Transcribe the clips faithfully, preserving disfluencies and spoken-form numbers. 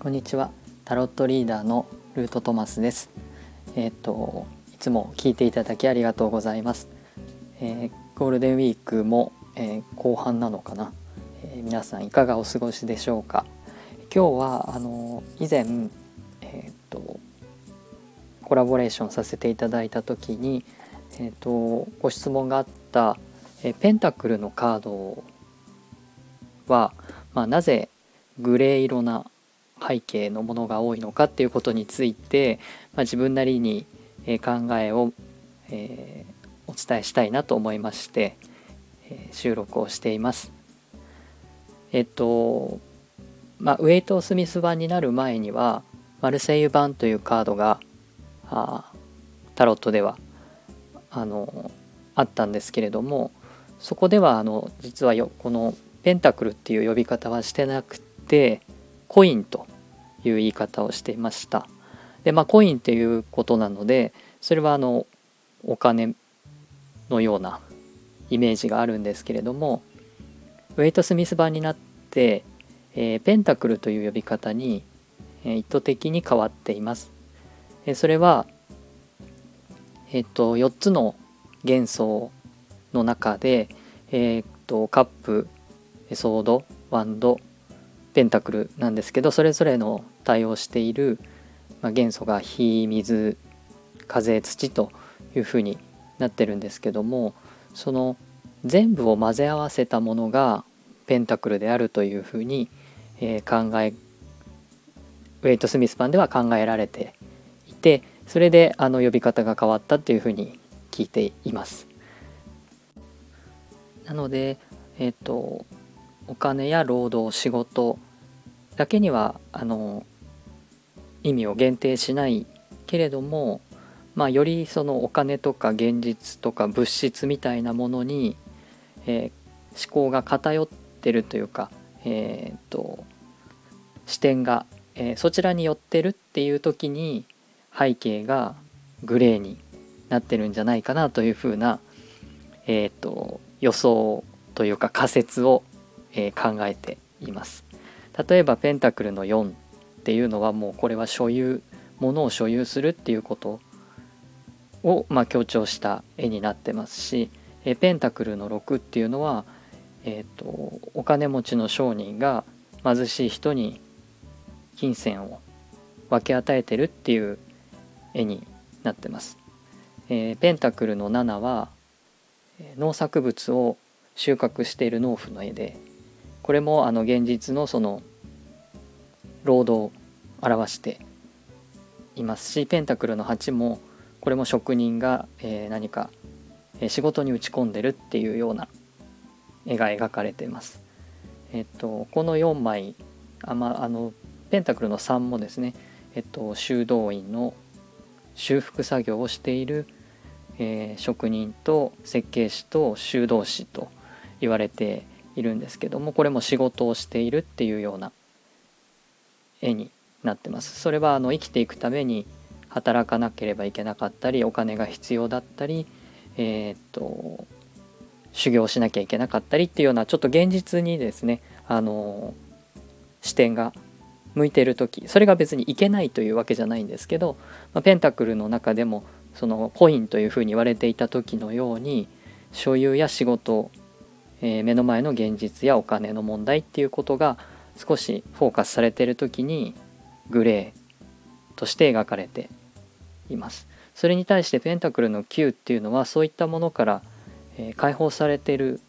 こんにちは、タロットリーダーのルートトマスです。えー、っといつも聞いていただきありがとうございます。えー、ゴールデンウィークも、えー、後半なのかな、えー、皆さんいかがお過ごしでしょうか。今日はあの以前、えー、っとコラボレーションさせていただいた時に、えー、っとご質問があったえペンタクルのカードは、まあ、なぜグレー色な背景のものが多いのかっていうことについて、まあ、自分なりに考えを、えー、お伝えしたいなと思いまして、えー、収録をしています。えっとまあ、ウェイト・スミス版になる前にはマルセイユ版というカードがあータロットではあのあったんですけれども、そこではあの実はよこのペンタクルっていう呼び方はしてなくてコインという言い方をしていました。で、まあ、コインっていうことなので、それはあのお金のようなイメージがあるんですけれども、ウェイト・スミス版になって、えー、ペンタクルという呼び方に、えー、意図的に変わっています。えー、それは、えー、とよっつの元素の中で、えー、っとカップ、ソード、ワンド、ペンタクルなんですけど、それぞれの対応している、まあ、元素が火、水、風、土というふうになってるんですけども、その全部を混ぜ合わせたものがペンタクルであるというふうに、えー、考えウェイト・スミス版では考えられていて、それであの呼び方が変わったというふうに聞いています。なので、えー、とお金や労働、仕事だけにはあの意味を限定しないけれども、まあ、よりそのお金とか現実とか物質みたいなものに、えー、思考が偏ってるというか、えー、と視点が、えー、そちらに寄ってるっていう時に背景がグレーになってるんじゃないかなというふうな、えー、と予想というか仮説を、えー、考えています。例えばペンタクルのよんっていうのはもうこれは所有物を所有するっていうことを、まあ、強調した絵になってますし、えー、ペンタクルのろくっていうのは、えー、とお金持ちの商人が貧しい人に金銭を分け与えてるっていう絵になってます。えー、ペンタクルのななは農作物を収穫している農夫の絵で、これもあの現実のその労働を表していますし、ペンタクルのはちもこれも職人がえ何か仕事に打ち込んでるっていうような絵が描かれています。えっとこのよんまい、あ、ま、あのペンタクルのさんもですね、えっと修道院の修復作業をしているえー、職人と設計士と修道士と言われているんですけども、これも仕事をしているっていうような絵になってます。それはあの生きていくために働かなければいけなかったり、お金が必要だったり、えー、っと修行しなきゃいけなかったりっていうような、ちょっと現実にですね、あの視点が向いている時、それが別にいけないというわけじゃないんですけど、まあ、ペンタクルの中でもそのコインというふうに言われていた時のように、所有や仕事、えー、目の前の現実やお金の問題っていうことが少しフォーカスされている時にグレーとして描かれています。それに対してペンタクルのきゅうっていうのはそういったものから、えー、解放されている、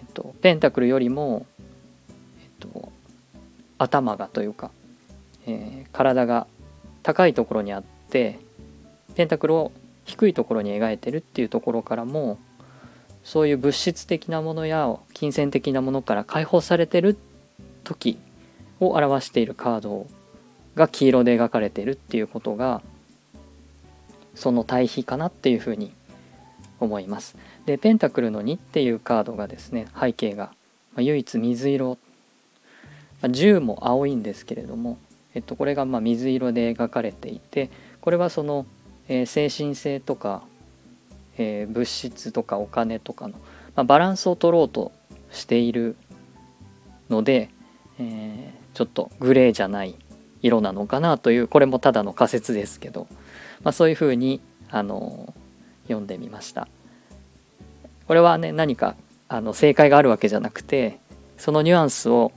えっと、ペンタクルよりも、えっと、頭がというか、えー、体が高いところにあって、ペンタクルを低いところに描いてるっていうところからも、そういう物質的なものや金銭的なものから解放されてる時を表しているカードが黄色で描かれてるっていうことが、その対比かなっていうふうに思います。で、ペンタクルのにっていうカードがですね、背景が唯一水色、じゅうも青いんですけれども、えっと、これがまあ水色で描かれていて、これはその精神性とかえー、物質とかお金とかの、まあ、バランスを取ろうとしているので、えー、ちょっとグレーじゃない色なのかなという、これもただの仮説ですけど、まあ、そういうふうに、あのー、読んでみました。これはね、何かあの正解があるわけじゃなくて、そのニュアンスを、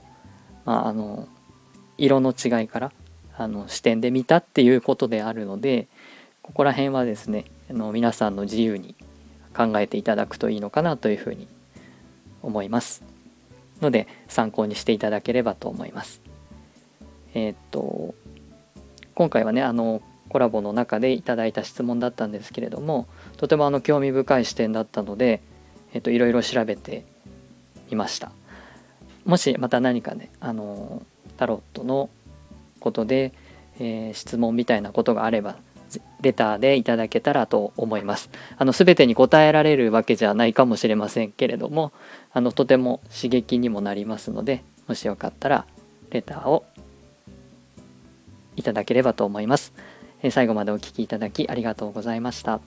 まあ、あの色の違いからあの視点で見たっていうことであるので、ここら辺はですね、あの皆さんの自由に考えていただくといいのかなというふうに思いますので、参考にしていただければと思います。えー、っと今回はね、あのコラボの中でいただいた質問だったんですけれども、とてもあの興味深い視点だったので、えー、っといろいろ調べてみました。もしまた何かね、あのタロットのことで、えー、質問みたいなことがあればレターでいただけたらと思います。あの全てに答えられるわけじゃないかもしれませんけれども、あのとても刺激にもなりますので、もしよかったらレターをいただければと思います。えー、最後までお聞きいただきありがとうございました。